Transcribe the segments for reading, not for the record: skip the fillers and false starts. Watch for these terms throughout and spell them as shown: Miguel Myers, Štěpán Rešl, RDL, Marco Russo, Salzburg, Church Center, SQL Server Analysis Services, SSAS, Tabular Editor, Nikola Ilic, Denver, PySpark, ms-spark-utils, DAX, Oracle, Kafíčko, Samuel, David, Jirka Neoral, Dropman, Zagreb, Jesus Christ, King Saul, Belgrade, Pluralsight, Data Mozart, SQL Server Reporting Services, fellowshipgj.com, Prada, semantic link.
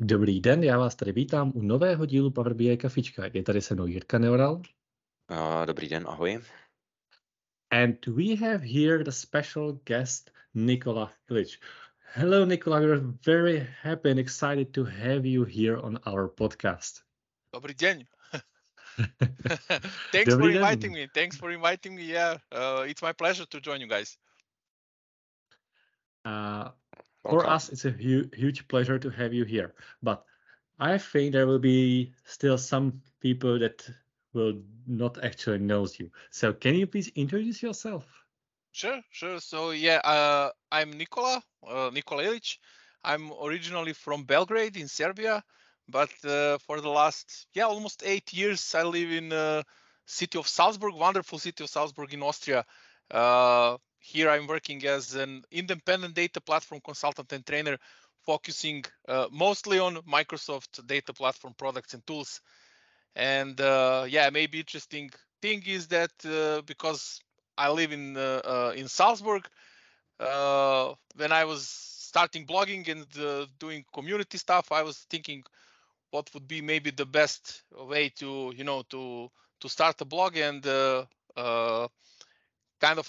Dobrý den, já vás tady vítám u nového dílu Power BI kafička. Je tady se mnou Jirka Neoral. Dobrý den, ahoj. And we have here the special guest Nikola Ilic. Hello Nikola, we're very happy and excited to have you here on our podcast. Dobrý den. Thanks for inviting me. Yeah, it's my pleasure to join you guys. For us, it's a huge pleasure to have you here, but I think there will be still some people that will not actually know you. So can you please introduce yourself? Sure. So yeah, I'm Nikola Ilic. I'm originally from Belgrade in Serbia, but for the last almost 8 years, I live in city of Salzburg, wonderful city of Salzburg in Austria. Here I'm working as an independent data platform consultant and trainer, focusing mostly on Microsoft data platform products and tools. And maybe interesting thing is that because I live in Salzburg, when I was starting blogging and doing community stuff, I was thinking what would be maybe the best way to start a blog, and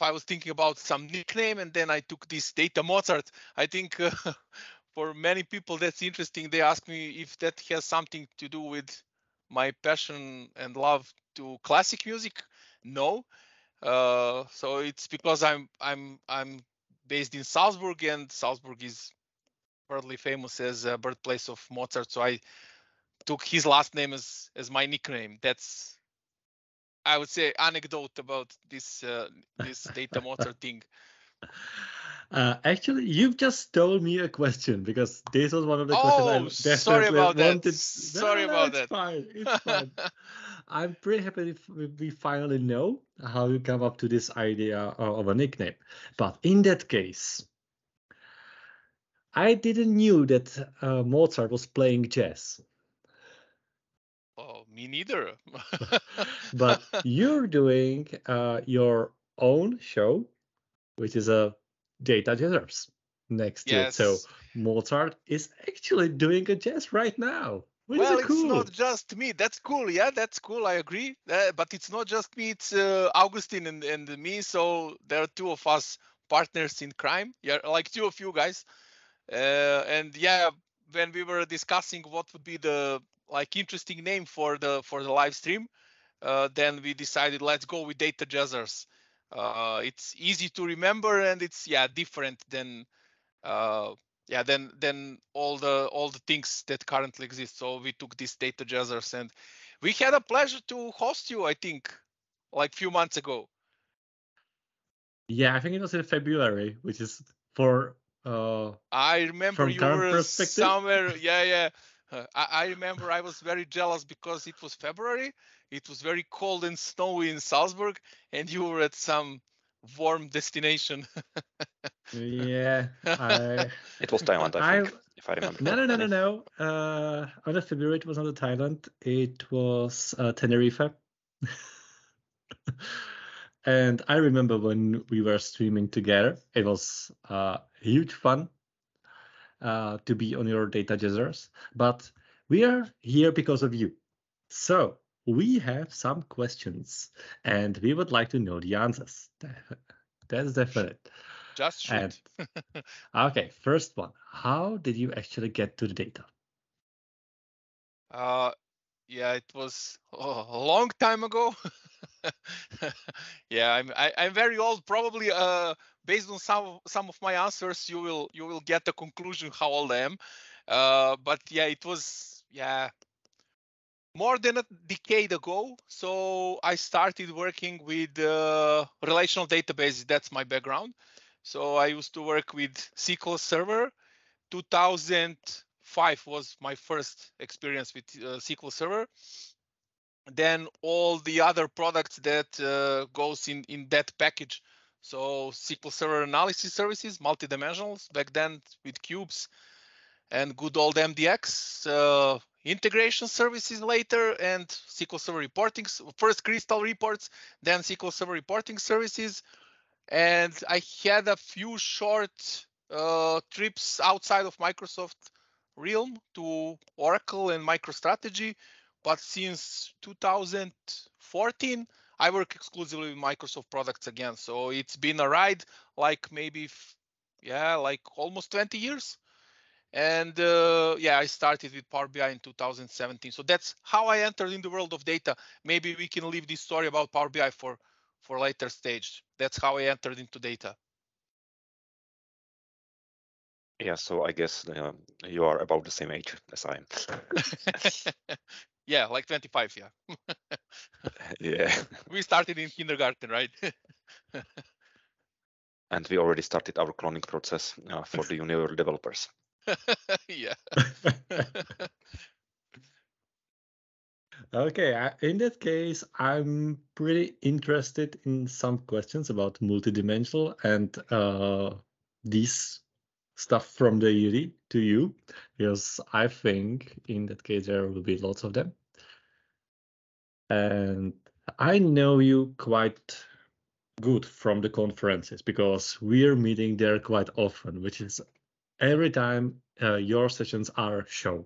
I was thinking about some nickname, and then I took this Data Mozart. I think for many people that's interesting. They ask me if that has something to do with my passion and love to classic music. No, so it's because I'm based in Salzburg, and Salzburg is worldly famous as a birthplace of Mozart. So I took his last name as my nickname. That's, I would say, anecdote about this this Data Mozart thing. Actually, you've just stole me a question, because this was one of the questions I definitely wanted. Sorry about that. It's fine. I'm pretty happy if we finally know how you come up to this idea of a nickname. But in that case, I didn't knew that Mozart was playing jazz. Oh, me neither. But you're doing your own show, which is a Data Jazzers next year. So Mozart is actually doing a jazz right now. It's not just me. That's cool. Yeah, that's cool. I agree. But it's not just me. It's Augustine and me. So there are two of us partners in crime. Yeah, like two of you guys. When we were discussing what would be the interesting name for the live stream, then we decided let's go with Data Jazzers. It's easy to remember, and it's different than all the things that currently exist. So we took this Data Jazzers, and we had a pleasure to host you, I think, few months ago. Yeah, I think it was in February, which is for I remember you were somewhere. I remember I was very jealous because it was February, it was very cold and snowy in Salzburg, and you were at some warm destination. It was Thailand, I think, if I remember. No. On February, it was not Thailand, it was Tenerife. And I remember when we were streaming together, it was huge fun. To be on your Data Jazzers, but we are here because of you. So we have some questions, and we would like to know the answers. That's definite. Just shoot. Okay, first one. How did you actually get to the data? It was a long time ago. I'm very old. Probably based on some of my answers, you will get the conclusion how old I am. It was more than a decade ago. So I started working with relational databases. That's my background. So I used to work with SQL Server. 2005 was my first experience with SQL Server. Then all the other products that goes in that package. So SQL Server Analysis Services, multidimensionals, back then with cubes, and good old MDX, integration services later, and SQL Server Reporting, first Crystal Reports, then SQL Server Reporting Services. And I had a few short trips outside of Microsoft realm to Oracle and MicroStrategy, but since 2014, I work exclusively with Microsoft products again. So it's been a ride, like maybe, yeah, like almost 20 years. And yeah, I started with Power BI in 2017. So that's how I entered in the world of data. Maybe we can leave this story about Power BI for later stage. That's how I entered into data. Yeah, so I guess you are about the same age as I am. Yeah, like 25, yeah. Yeah. We started in kindergarten, right? And we already started our cloning process for the junior developers. Yeah. Okay, in that case, I'm pretty interested in some questions about multidimensional and these stuff from the UD to you, because I think in that case there will be lots of them. And I know you quite good from the conferences because we're meeting there quite often, which is every time your sessions are shown,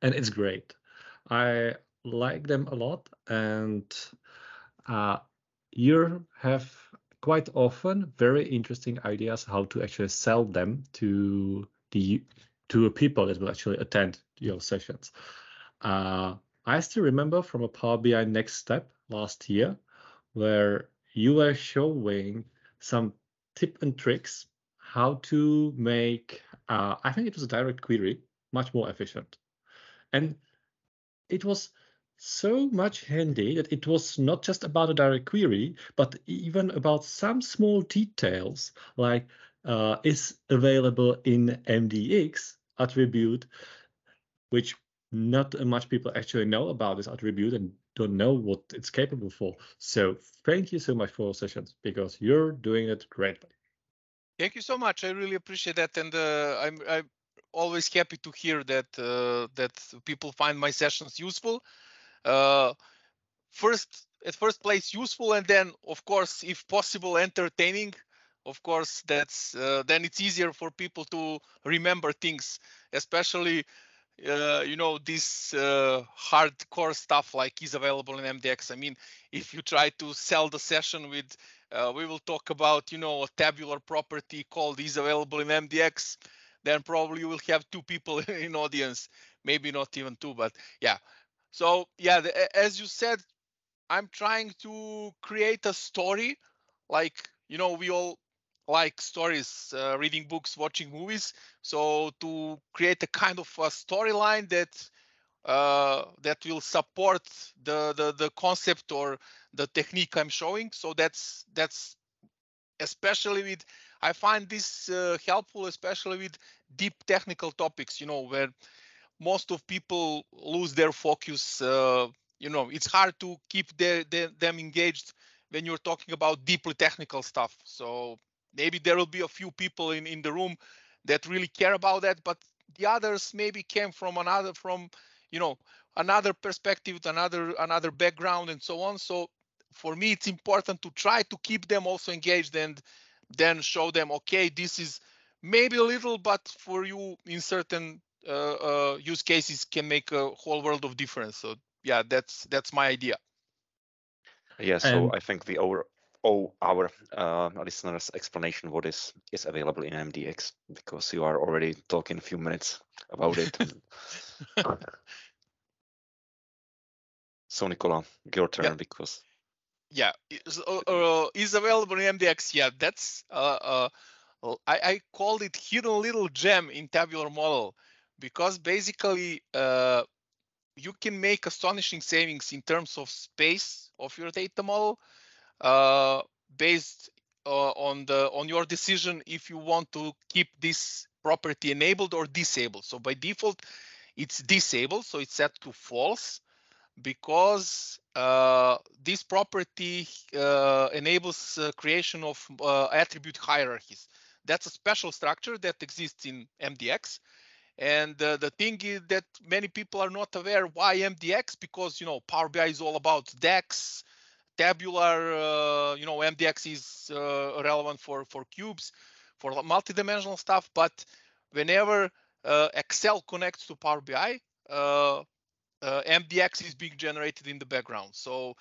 and it's great. I like them a lot, and you have quite often very interesting ideas how to actually sell them to the people that will actually attend your sessions. I still remember from a Power BI Next Step last year, where you were showing some tips and tricks how to make, I think it was a direct query, much more efficient. And it was so much handy that it was not just about a direct query, but even about some small details like is available in MDX attribute, which not much people actually know about this attribute and don't know what it's capable for. So thank you so much for your sessions because you're doing it greatly. Thank you so much. I really appreciate that, and I'm always happy to hear that that people find my sessions useful. At first place useful, and then of course if possible entertaining. Of course that's then it's easier for people to remember things, especially you know, this hardcore stuff like is available in MDX. I mean, if you try to sell the session with we will talk about, you know, a tabular property called is available in MDX, then probably you will have two people in audience, maybe not even two, but yeah. So yeah, as you said, I'm trying to create a story. Like, you know, we all like stories, reading books, watching movies. So to create a kind of a storyline that that will support the concept or the technique I'm showing. So that's especially with, I find this helpful, especially with deep technical topics, you know, where most of people lose their focus. You know, it's hard to keep them engaged when you're talking about deeply technical stuff. So maybe there will be a few people in the room that really care about that, but the others maybe came from another, you know, another perspective, another background, and so on. So for me, it's important to try to keep them also engaged and then show them, okay, this is maybe a little, but for you in certain use cases can make a whole world of difference. So yeah, that's my idea. Yeah, so I think we owe our listeners explanation what is available in MDX, because you are already talking a few minutes about it. So Nikola, your turn, yeah. Because yeah, is available in MDX. Yeah, that's I called it hidden little gem in tabular model. Because basically you can make astonishing savings in terms of space of your data model based on your decision if you want to keep this property enabled or disabled. So by default, it's disabled, so it's set to false because this property enables creation of attribute hierarchies. That's a special structure that exists in MDX. And the thing is that many people are not aware why MDX, because, you know, Power BI is all about DAX, tabular, you know, MDX is relevant for cubes, for multidimensional stuff. But whenever Excel connects to Power BI. MDX is being generated in the background. So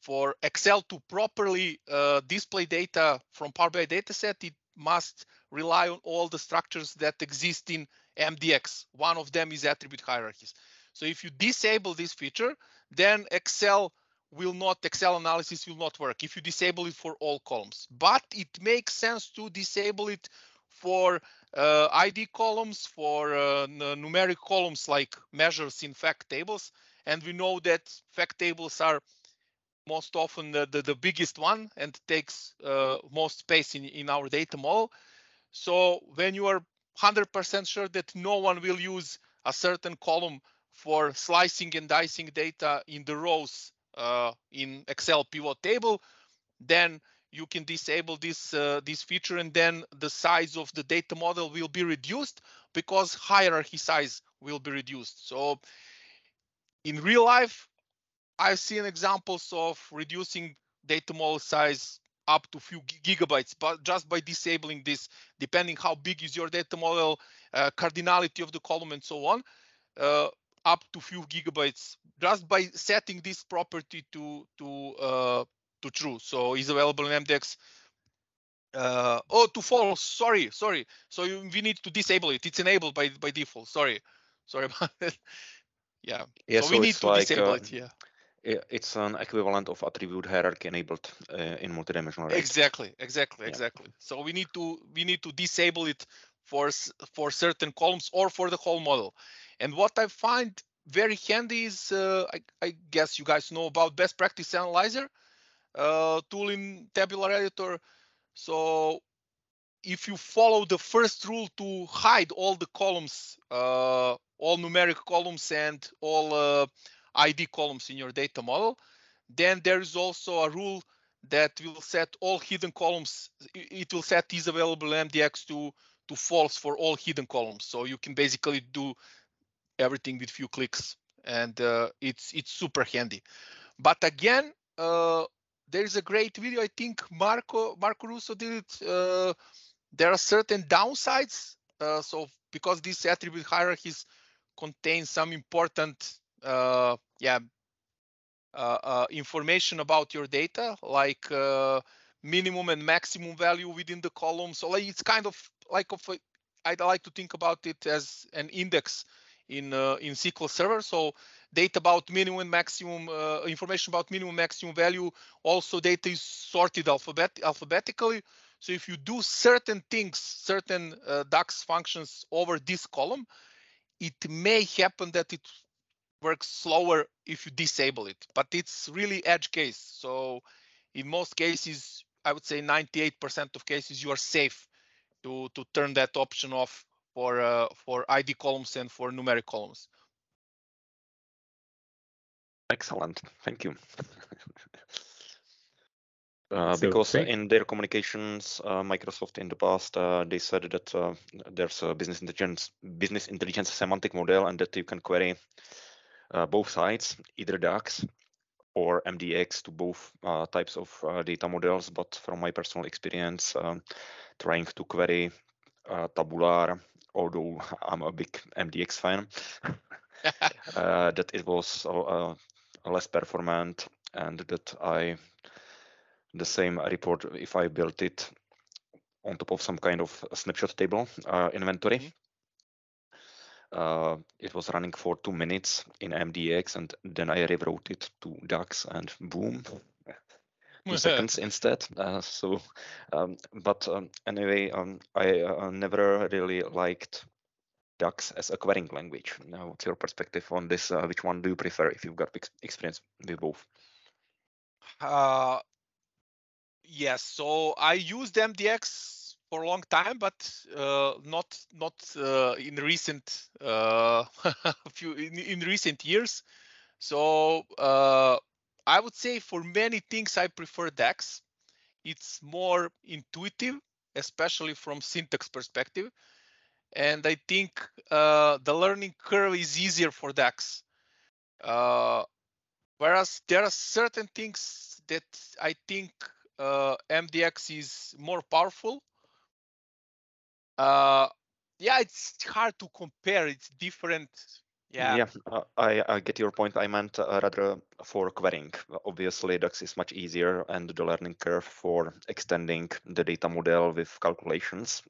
for Excel to properly display data from Power BI dataset, it must rely on all the structures that exist in MDX. One of them is attribute hierarchies. So if you disable this feature, then Excel analysis will not work if you disable it for all columns. But it makes sense to disable it for ID columns, for numeric columns like measures in fact tables. And we know that fact tables are most often the biggest one and takes most space in our data model. So when you are 100% sure that no one will use a certain column for slicing and dicing data in the rows in Excel pivot table, then you can disable this this feature, and then the size of the data model will be reduced because hierarchy size will be reduced. So in real life, I've seen examples of reducing data model size up to few gigabytes, but just by disabling this, depending how big is your data model, cardinality of the column and so on, up to few gigabytes, just by setting this property to true. So is available in MDX. To false. Sorry. So we need to disable it. It's enabled by default. Sorry about that. Yeah. So we need to disable it. Yeah. It's an equivalent of attribute hierarchy enabled in multidimensional arrays. Exactly. So we need to disable it for certain columns or for the whole model. And what I find very handy is I guess you guys know about best practice analyzer tool in Tabular Editor. So if you follow the first rule to hide all the columns, all numeric columns and all ID columns in your data model, then there is also a rule that will set all hidden columns. It will set is available in MDX to false for all hidden columns. So you can basically do everything with few clicks, and it's super handy. But again, there is a great video. I think Marco Russo did it. There are certain downsides. So because these attribute hierarchies contain some important information about your data, like minimum and maximum value within the column. So like, it's kind of like I'd like to think about it as an index in SQL Server. So data about minimum and maximum, information about minimum, maximum value. Also data is sorted alphabetically. So if you do certain things, certain DAX functions over this column, it may happen that it works slower if you disable it, but it's really edge case. So in most cases, I would say 98% of cases, you are safe to turn that option off for ID columns and for numeric columns. Excellent, thank you. Because in their communications, Microsoft in the past, they said that there's a business intelligence semantic model, and that you can query both sides, either DAX or MDX, to both types of data models. But from my personal experience, trying to query Tabular, although I'm a big MDX fan, that it was less performant, and that the same report, if I built it on top of some kind of snapshot table inventory, it was running for 2 minutes in MDX, and then I rewrote it to DAX, and boom, 2 seconds instead. Anyway, I never really liked DAX as a querying language. Now, what's your perspective on this? Which one do you prefer if you've got experience with both? Yes, so I used MDX for a long time, but not in recent in recent years. So I would say for many things I prefer DAX. It's more intuitive, especially from syntax perspective, and I think the learning curve is easier for DAX. Whereas there are certain things that I think MDX is more powerful. yeah, it's hard to compare. It's different. Yeah, yeah, I get your point. I meant rather for querying. Obviously, DAX is much easier, and the learning curve for extending the data model with calculations.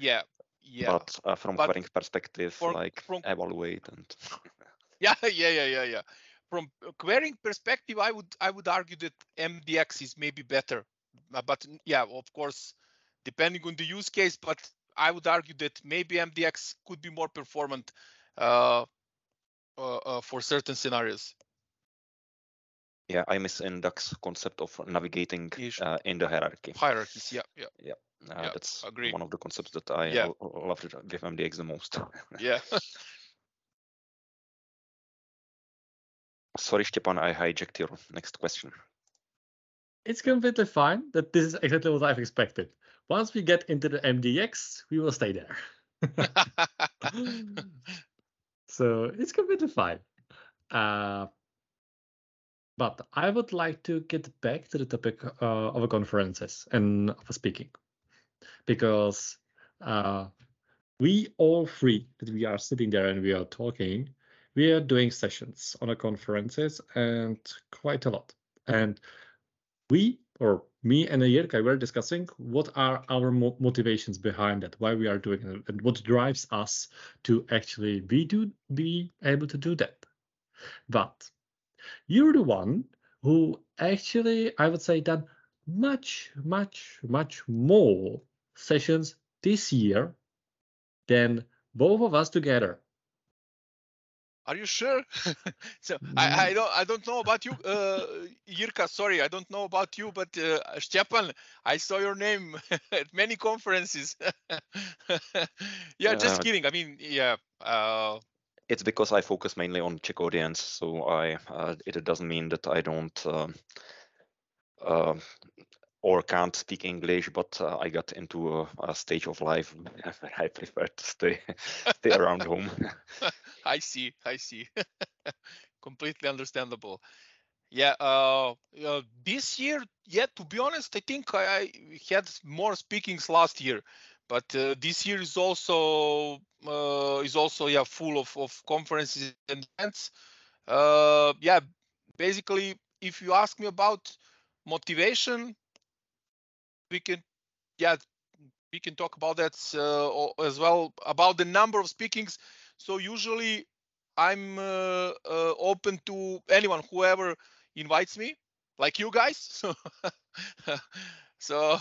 Yeah, yeah. But from querying perspective, from evaluate and. Yeah. From querying perspective, I would argue that MDX is maybe better. But yeah, of course, depending on the use case. But I would argue that maybe MDX could be more performant. For certain scenarios. Yeah, I miss in DAX concept of navigating in the hierarchy. Hierarchies, yeah. Yeah, that's agree. One of the concepts that I love with MDX the most. Yeah. Sorry, Štěpán, I hijacked your next question. It's completely fine that this is exactly what I've expected. Once we get into the MDX, we will stay there. So it's completely fine. But I would like to get back to the topic of the conferences and of speaking, because we all three that we are sitting there and we are talking, we are doing sessions on the conferences and quite a lot. And me and Jirka were discussing what are our motivations behind that, why we are doing it, and what drives us to actually be able to do that. But you're the one who actually, I would say, done much more sessions this year than both of us together. Are you sure? So I don't know about you, Jirka. Sorry, I don't know about you, but Štěpán, I saw your name at many conferences. Yeah, just kidding. I mean, yeah. It's because I focus mainly on Czech audience, so it doesn't mean that I don't or can't speak English, but I got into a stage of life where I prefer to stay around home. I see. Completely understandable. Yeah, this year, yeah, to be honest, I think I had more speakings last year, but this year is also yeah, full of conferences and events. Yeah, basically, if you ask me about motivation, we can talk about that as well, about the number of speakings. So usually I'm open to anyone, whoever invites me, like you guys. So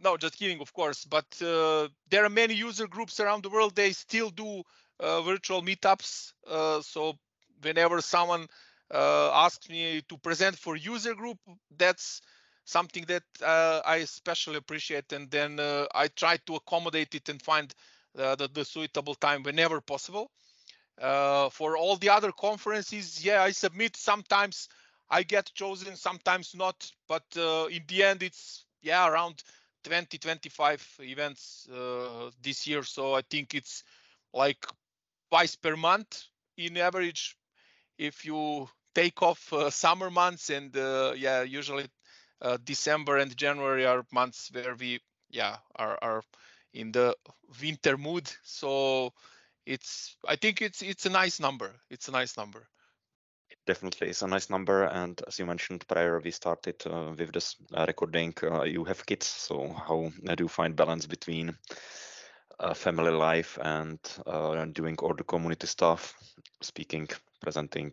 no, just kidding, of course. But there are many user groups around the world. They still do virtual meetups. So whenever someone asks me to present for user group, that's something that I especially appreciate. And then I try to accommodate it and find the suitable time whenever possible. For all the other conferences, yeah, I submit. Sometimes I get chosen, sometimes not. But in the end, it's around 20-25 events this year. So I think it's like twice per month in average. If you take off summer months and usually December and January are months where we are in the winter mood, so I think it's a nice number. It's a nice number. It definitely is a nice number, and as you mentioned prior, we started with this recording. You have kids, so how do you find balance between family life and doing all the community stuff, speaking, presenting?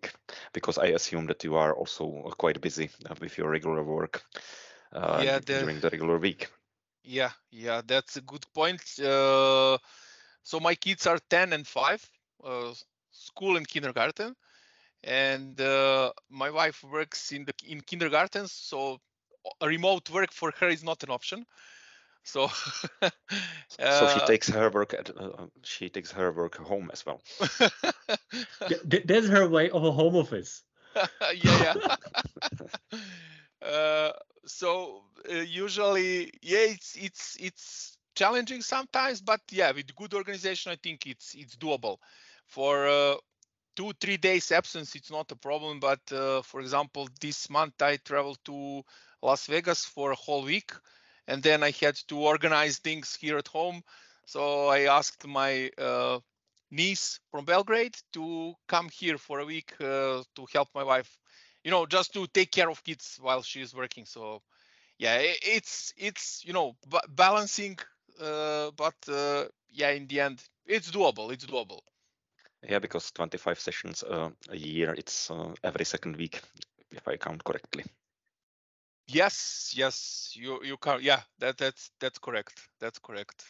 Because I assume that you are also quite busy with your regular work during the regular week. Yeah, that's a good point. So my kids are 10 and 5, school and kindergarten, and my wife works in kindergarten, so remote work for her is not an option. So so she takes her work home as well. That's her way of a home office. yeah. So usually, it's challenging sometimes, but yeah, with good organization, I think it's doable. For 2-3 days absence, it's not a problem. But for example, this month I traveled to Las Vegas for a whole week, and then I had to organize things here at home. So I asked my niece from Belgrade to come here for a week to help my wife, you know, just to take care of kids while she is working. So yeah, it's you know, balancing, but yeah, in the end, it's doable. It's doable. Yeah, because 25 sessions a year, it's every second week, if I count correctly. Yes, yes, you count. Yeah, that's correct. That's correct.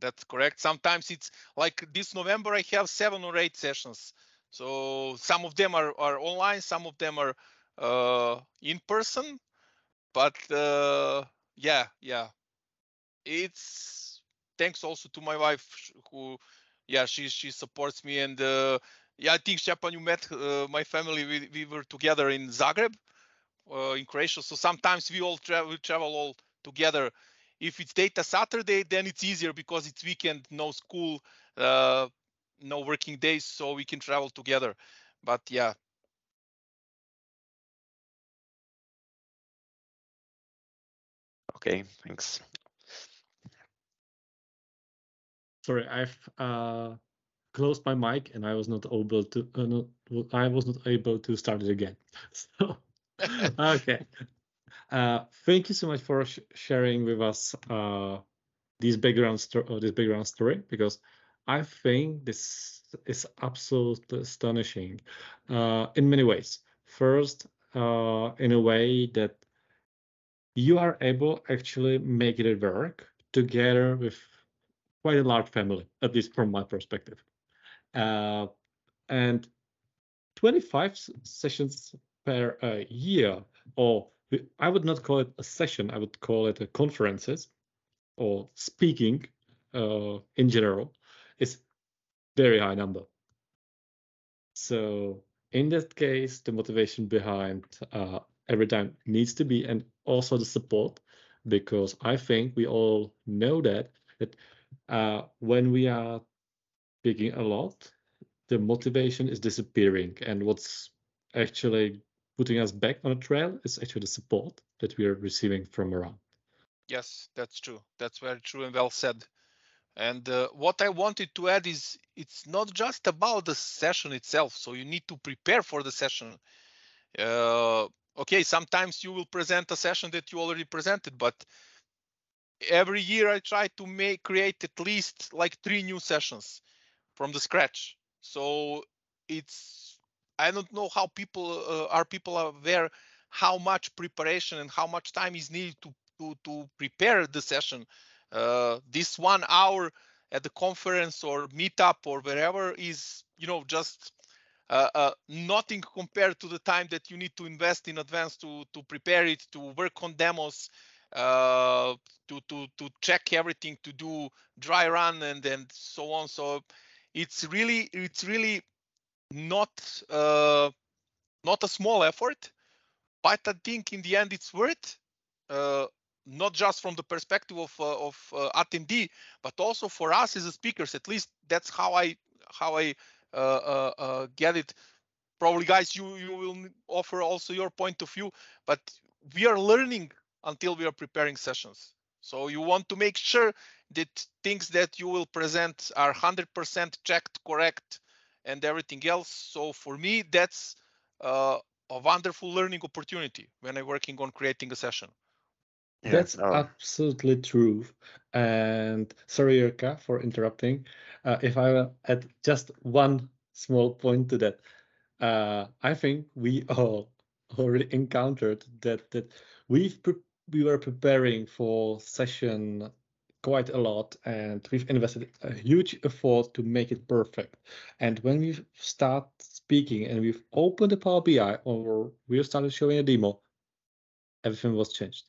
That's correct. Sometimes it's like this November, I have 7 or 8 sessions. So some of them are online, some of them are in person. But yeah, yeah, it's thanks also to my wife who, yeah, she supports me. And yeah, I think Štěpán, you met my family. We were together in Zagreb, in Croatia. So sometimes we all travel all together. If it's data Saturday, then it's easier because it's weekend, no school, no working days, so we can travel together. But yeah. Okay, thanks. Sorry, I've closed my mic and I was not able to. I was not able to start it again. So okay. Thank you so much for sharing with us this background story, because I think this is absolutely astonishing in many ways. First, in a way that you are able actually make it work together with quite a large family, at least from my perspective. And 25 sessions per year, or I would not call it a session, I would call it a conferences or speaking in general, is very high number. So in that case, the motivation behind every time needs to be, and also the support, because I think we all know that when we are speaking a lot, the motivation is disappearing, and what's actually putting us back on a trail is actually the support that we are receiving from around. Yes, that's true. That's very true and well said. And what I wanted to add is it's not just about the session itself. So you need to prepare for the session. Okay, sometimes you will present a session that you already presented, but every year I try to create at least like 3 new sessions from the scratch. So it's, I don't know how people are aware how much preparation and how much time is needed to prepare the session. This 1 hour at the conference or meetup or wherever is, you know, just nothing compared to the time that you need to invest in advance to prepare it, to work on demos, to check everything, to do dry run and so on. So it's really not a small effort, but I think in the end it's worth, not just from the perspective of attendee, but also for us as speakers. At least that's how I get it. Probably, guys, you will offer also your point of view, but we are learning until we are preparing sessions. So you want to make sure that things that you will present are 100% checked, correct, and everything else. So for me, that's a wonderful learning opportunity when I'm working on creating a session. Yeah, that's absolutely true. And sorry, Jirka, for interrupting. If I will add just one small point to that, I think we all already encountered that we were preparing for session quite a lot, and we've invested a huge effort to make it perfect. And when we start speaking and we've opened the Power BI or we started showing a demo, everything was changed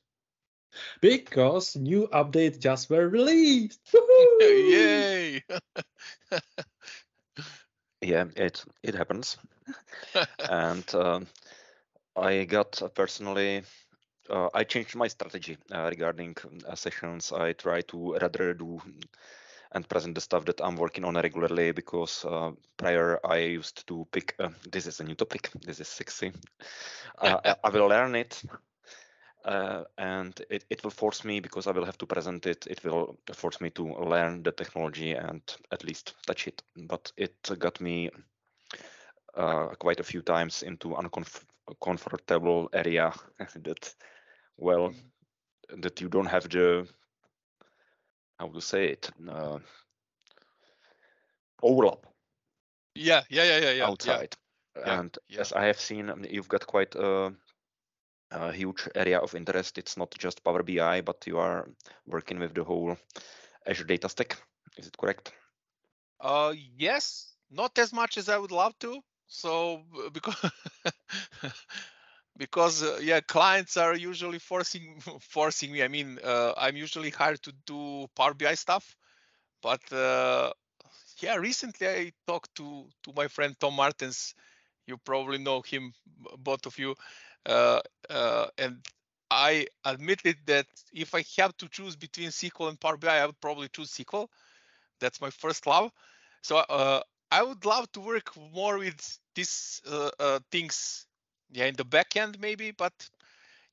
because new updates just were released. Yay! Yeah, it happens. And I got personally. I changed my strategy regarding sessions. I try to rather do and present the stuff that I'm working on regularly, because prior I used to pick, this is a new topic, this is sexy, I will learn it, and it will force me, because I will have to present it, it will force me to learn the technology and at least touch it. But it got me quite a few times into uncomfortable area that, well, that you don't have the, how to say it, overlap. Yeah. Outside. Yeah. And yeah. As I have seen, you've got quite a huge area of interest. It's not just Power BI, but you are working with the whole Azure data stack. Is it correct? Yes, not as much as I would love to. So because clients are usually forcing me. I mean, I'm usually hired to do Power BI stuff, but yeah, recently I talked to my friend Tom Martens. You probably know him, both of you. And I admitted that if I have to choose between SQL and Power BI, I would probably choose SQL. That's my first love. So I would love to work more with these things, yeah, in the back end maybe, but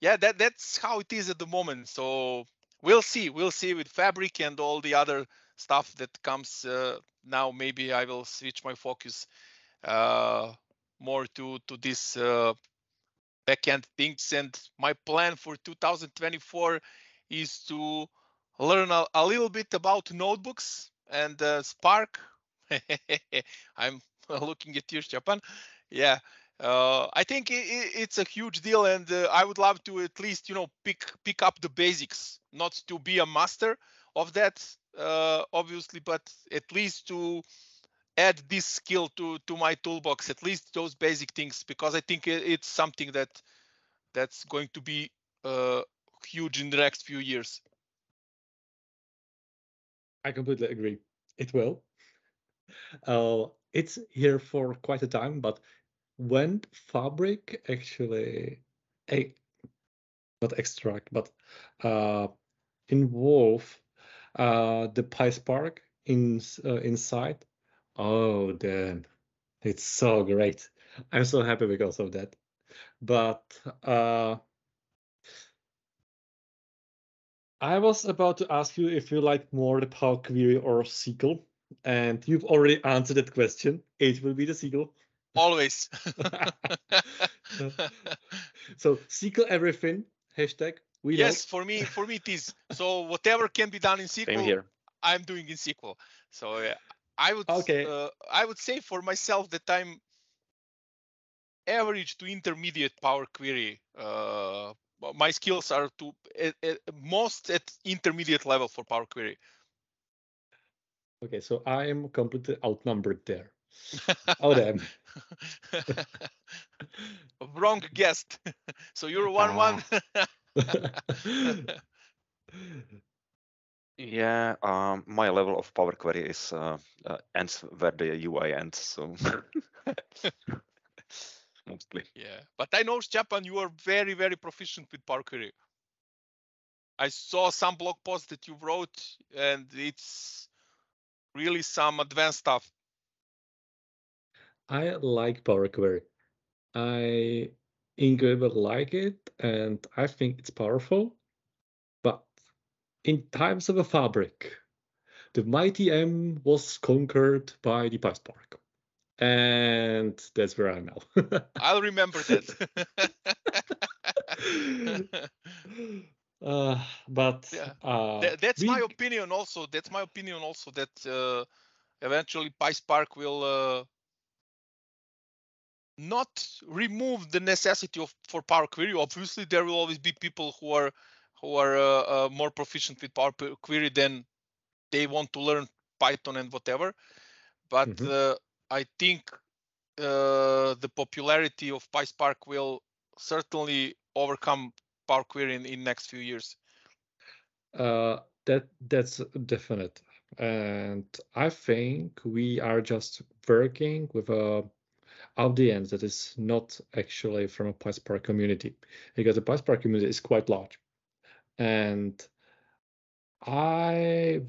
yeah, that's how it is at the moment. So we'll see with Fabric and all the other stuff that comes now. Maybe I will switch my focus more to this backend things. And my plan for 2024 is to learn a little bit about notebooks and Spark. I'm looking at you, Štěpán. Yeah, I think it's a huge deal, and I would love to at least, you know, pick up the basics, not to be a master of that, obviously, but at least to add this skill to my toolbox, at least those basic things, because I think it's something that's going to be huge in the next few years. I completely agree. It will. It's here for quite a time, but when Fabric actually, involve the PySpark inside, oh, then it's so great. I'm so happy because of that. But I was about to ask you if you like more the Power Query or SQL. And you've already answered that question. It will be the SQL. Always. So SQL everything, #. We yes, know. for me it is. So whatever can be done in SQL, I'm doing in SQL. So I would say for myself that I'm average to intermediate Power Query. My skills are to most at intermediate level for Power Query. Okay, so I am completely outnumbered there. Oh, damn. Wrong guest. So you're 1-1. Yeah, my level of Power Query is ends where the UI ends, so mostly. Yeah, but I know, Štěpán, you are very, very proficient with Power Query. I saw some blog posts that you wrote, and it's really some advanced stuff. I like Power Query. I incredibly like it, and I think it's powerful. But in times of a Fabric, the mighty M was conquered by the PySpark. And that's where I am now. I'll remember that. But yeah. That's my opinion also that eventually PySpark will not remove the necessity for Power Query. Obviously, there will always be people who are more proficient with Power Query than they want to learn Python and whatever. But I think the popularity of PySpark will certainly overcome Power Query in next few years. That's definite, and I think we are just working with a audience that is not actually from a PySpark community, because the PySpark community is quite large, and I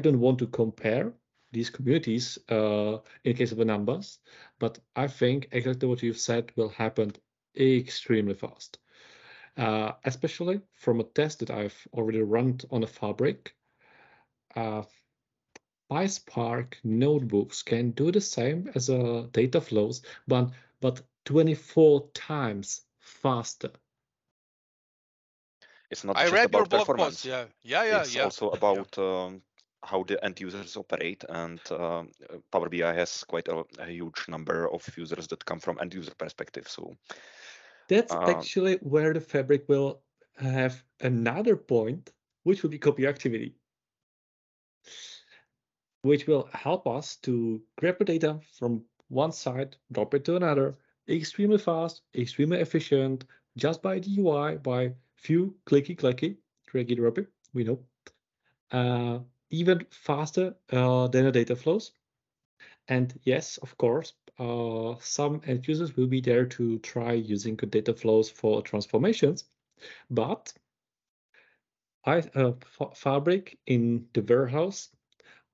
don't want to compare these communities in case of the numbers, but I think exactly what you've said will happen extremely fast. especially from a test that I've already run on a Fabric. PySpark notebooks can do the same as data flows, but 24 times faster. It's not just about performance. Yeah, yeah, yeah. It's also about how the end users operate, and Power BI has quite a huge number of users that come from end user perspective. So that's actually where the Fabric will have another point, which will be copy activity, which will help us to grab the data from one side, drop it to another, extremely fast, extremely efficient, just by the UI, by few clicky, drop it, we know. Even faster than the data flows. And yes, of course, some end users will be there to try using data flows for transformations, but Fabric in the warehouse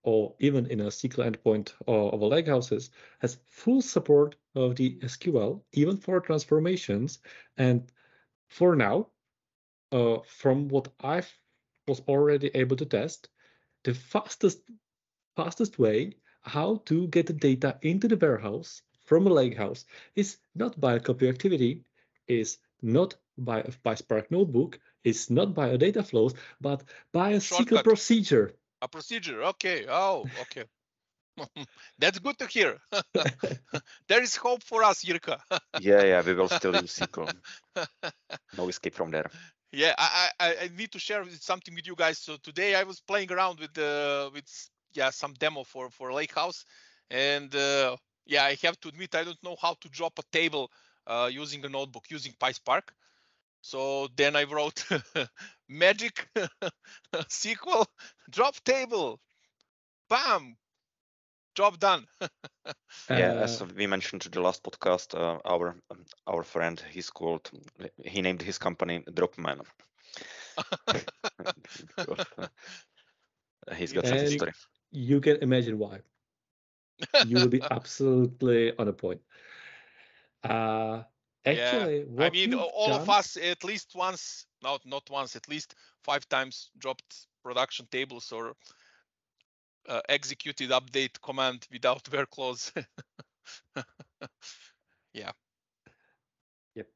or even in a SQL endpoint of a Lakehouses has full support of the SQL, even for transformations. And for now, from what I was already able to test, the fastest way how to get the data into the warehouse from a lakehouse is not by a copy activity, is not by a PySpark notebook, is not by a data flows, but by a SQL procedure. A procedure, okay. Oh, okay. That's good to hear. There is hope for us, Jirka. Yeah, we will still use SQL. No escape from there. Yeah, I need to share something with you guys. So today I was playing around with some demo for Lakehouse, and I have to admit I don't know how to drop a table using a notebook using PySpark. So then I wrote magic SQL drop table, bam, job done. As we mentioned to the last podcast, our friend, he named his company Dropman. He's got some history. You can imagine why. You will be absolutely on a point. Of us at least once, at least 5 times dropped production tables or executed update command without where clause. Yeah. Yep.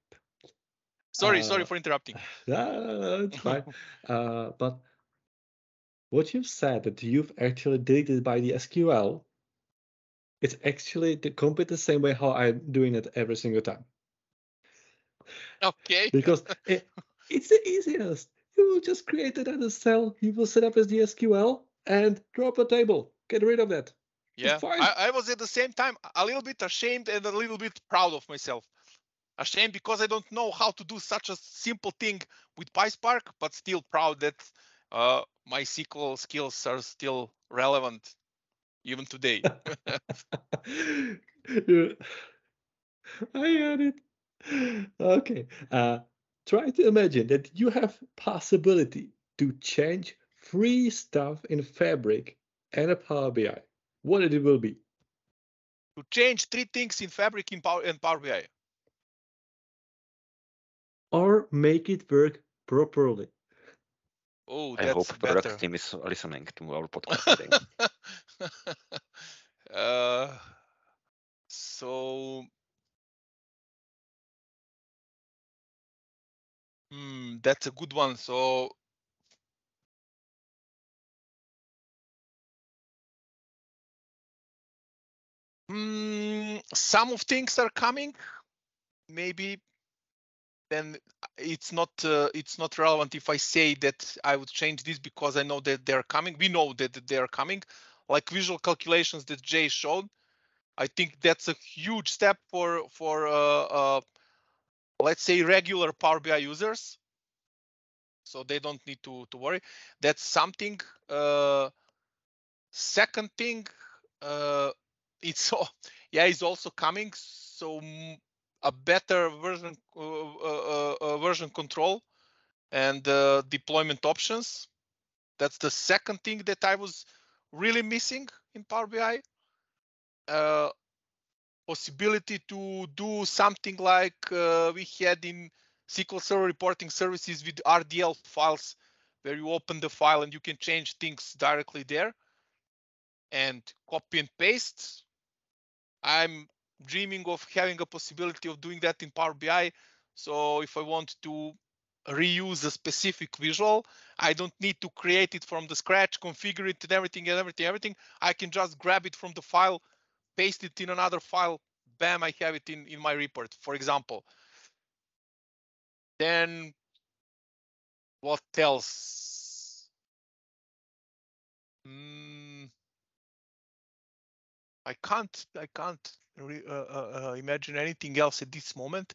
Sorry for interrupting. No, it's fine. But what you've said that you've actually deleted by the SQL, it's actually the complete the same way how I'm doing it every single time. Okay. Because it's the easiest. You will just create another cell. You will set up as the SQL. And drop a table. Get rid of that. Yeah, I was at the same time a little bit ashamed and a little bit proud of myself. Ashamed because I don't know how to do such a simple thing with PySpark, but still proud that my SQL skills are still relevant even today. I got it. Okay. Try to imagine that you have possibility to change free stuff in Fabric and a Power BI. What it will be? To change 3 things in Fabric and Power BI. Or make it work properly. Oh, that's I hope the product team is listening to our podcast today. That's a good one. So. Some of things are coming, maybe. Then it's not relevant if I say that I would change this because I know that they are coming. We know that they are coming, like visual calculations that Jay showed. I think that's a huge step for let's say regular Power BI users, so they don't need to worry. That's something. Second thing. It's also coming. So a better version control and deployment options. That's the second thing that I was really missing in Power BI. Possibility to do something like we had in SQL Server Reporting Services with RDL files, where you open the file and you can change things directly there, and copy and paste. I'm dreaming of having a possibility of doing that in Power BI. So if I want to reuse a specific visual, I don't need to create it from the scratch, configure it and everything. I can just grab it from the file, paste it in another file, bam, I have it in my report, for example. Then what else? I can't imagine anything else at this moment.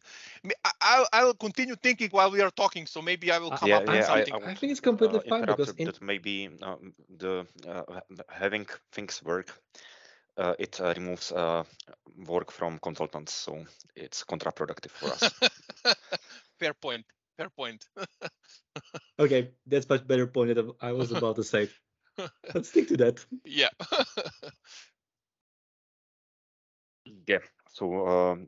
I'll continue thinking while we are talking, so maybe I will come up with something. I think it's completely fine, because that maybe having things work, it removes work from consultants, so it's counterproductive for us. Fair point. Fair point. Okay, that's much better point that I was about to say. Let's stick to that. Yeah. Yeah, so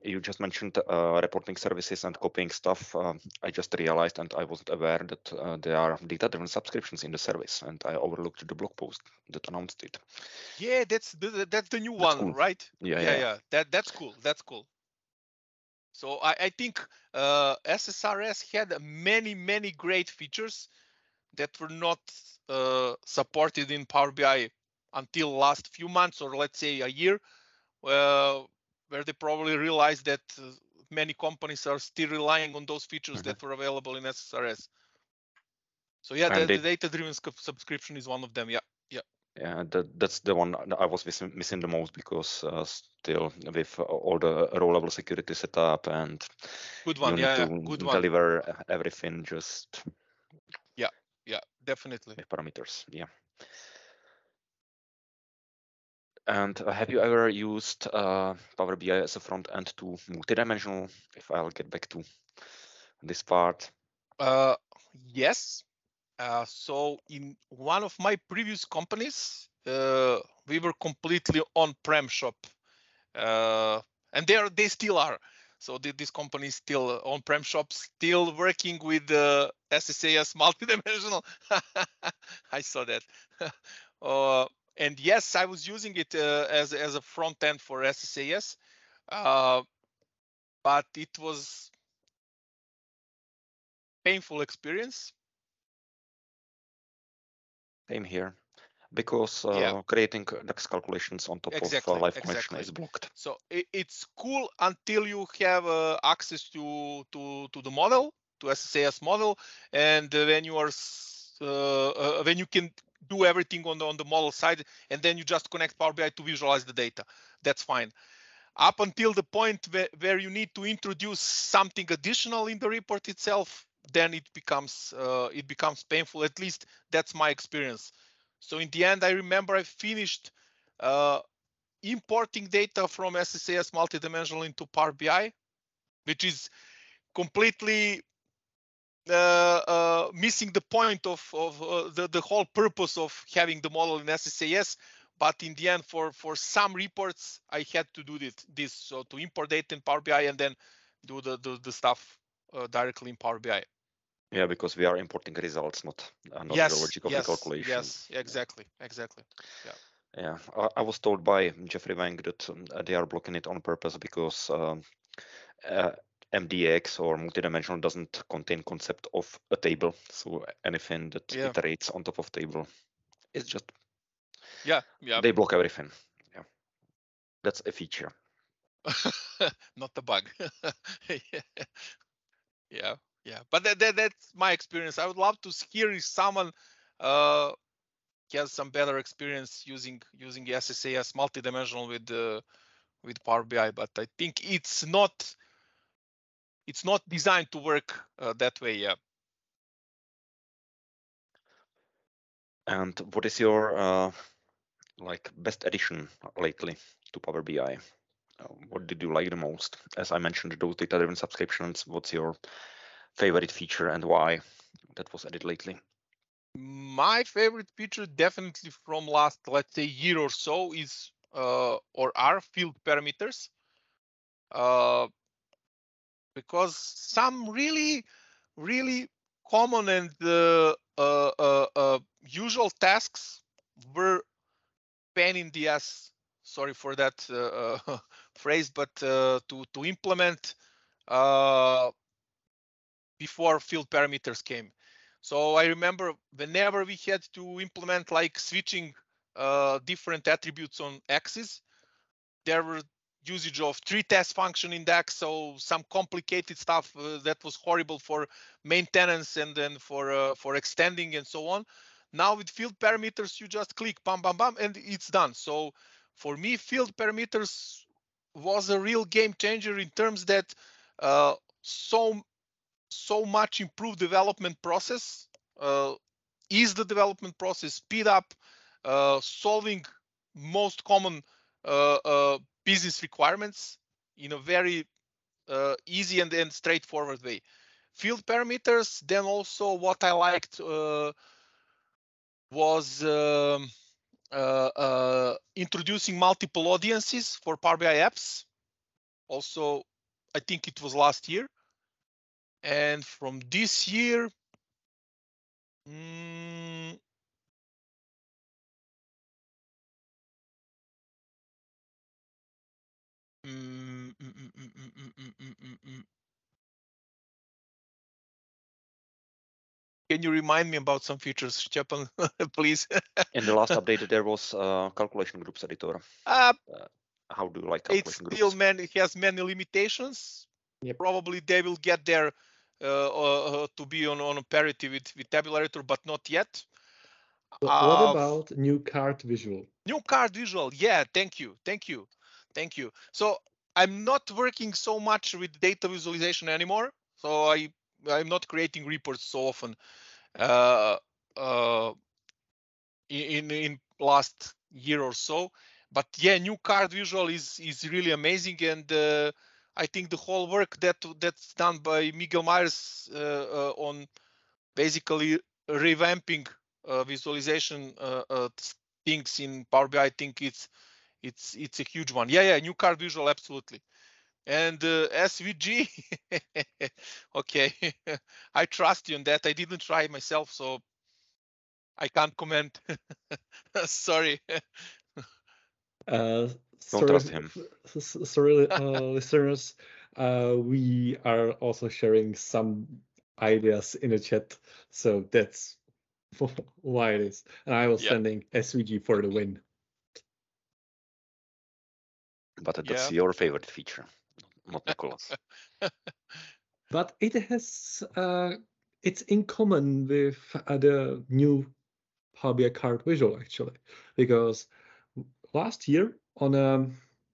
you just mentioned reporting services and copying stuff. I just realized, and I wasn't aware, that there are data-driven subscriptions in the service, and I overlooked the blog post that announced it. Yeah, that's the new one, cool. Right? Yeah. That's cool. So I think SSRS had many great features that were not supported in Power BI until last few months, or let's say a year. Where they probably realized that many companies are still relying on those features that were available in SSRS. So yeah, the data-driven subscription is one of them. Yeah, that's the one I was missing the most, because still with all the rollable security setup and good one, deliver everything just. Yeah, definitely. Parameters, yeah. And have you ever used Power BI as a front end to multidimensional? If I'll get back to this part. Yes. So in one of my previous companies, we were completely on-prem shop, and they still are. So this company is still on-prem shop, still working with SSAS multidimensional. I saw that. And yes, I was using it as a front end for SSAS, but it was painful experience. Same here, because creating DAX calculations on top of live connection is blocked. So it's cool until you have access to the model, to SSAS model, and when you can do everything on the model side, and then you just connect Power BI to visualize the data. That's fine. Up until the point where you need to introduce something additional in the report itself, then it becomes painful. At least that's my experience. So in the end, I remember I finished importing data from SSAS multidimensional into Power BI, which is completely missing the point of the whole purpose of having the model in SSAS, but in the end, for some reports, I had to do this. So to import data in Power BI and then do the stuff directly in Power BI. Yeah, because we are importing results, not the logic of the calculation. Yes, exactly. Yeah. Yeah, I was told by Jeffrey Wang that they are blocking it on purpose because MDX or multidimensional doesn't contain concept of a table, so anything that iterates on top of table is just they block everything. Yeah, that's a feature, not a bug. yeah. But that's my experience. I would love to hear if someone has some better experience using SSAS multidimensional with Power BI, but I think it's not designed to work that way, yeah. And what is your best addition lately to Power BI? What did you like the most? As I mentioned, those data-driven subscriptions. What's your favorite feature and why that was added lately? My favorite feature, definitely from last, let's say, year or so, is are field parameters. because some really, really common and usual tasks were pain in the ass. Sorry for that phrase, but to implement before field parameters came. So I remember whenever we had to implement like switching different attributes on axes, there were usage of three test function in DAX, so some complicated stuff that was horrible for maintenance and then for extending and so on. Now with field parameters, you just click bam, bam, bam, and it's done. So for me, field parameters was a real game changer in terms that so much improved development process, ease the development process, speed up solving most common business requirements in a very easy and straightforward way. Field parameters, then also what I liked was introducing multiple audiences for Power BI apps. Also, I think it was last year. And from this year, Can you remind me about some features, Štěpán, please? In the last update, there was calculation groups editor. How do you like calculation groups? It has many limitations. Yep. Probably they will get there to be on a parity with Tabular Editor, but not yet. But what about new card visual? New card visual, yeah, thank you. So I'm not working so much with data visualization anymore. So I'm not creating reports so often in last year or so, but yeah, new card visual is really amazing, and I think the whole work that's done by Miguel Myers on basically revamping visualization things in Power BI, I think it's a huge one. Yeah, new card visual, absolutely. And SVG, okay, I trust you on that. I didn't try it myself, so I can't comment. Sorry. Don't trust him. Sorry, listeners, we are also sharing some ideas in the chat, so that's why it is. And I was sending SVG for the win. But that's your favorite feature. Not Nicholas. But it has it's in common with the new Power BI card visual, actually, because last year on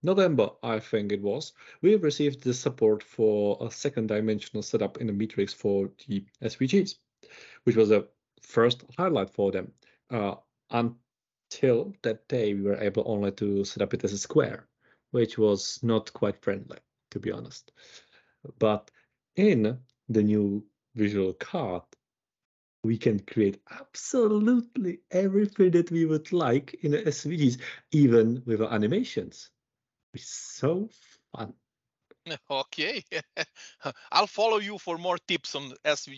November, I think it was, we received the support for a second dimensional setup in the matrix for the SVGs, which was a first highlight for them. Until that day, we were able only to set up it as a square, which was not quite friendly, to be honest. But in the new visual card, we can create absolutely everything that we would like in the SVGs, even with our animations. It's so fun. Okay, I'll follow you for more tips on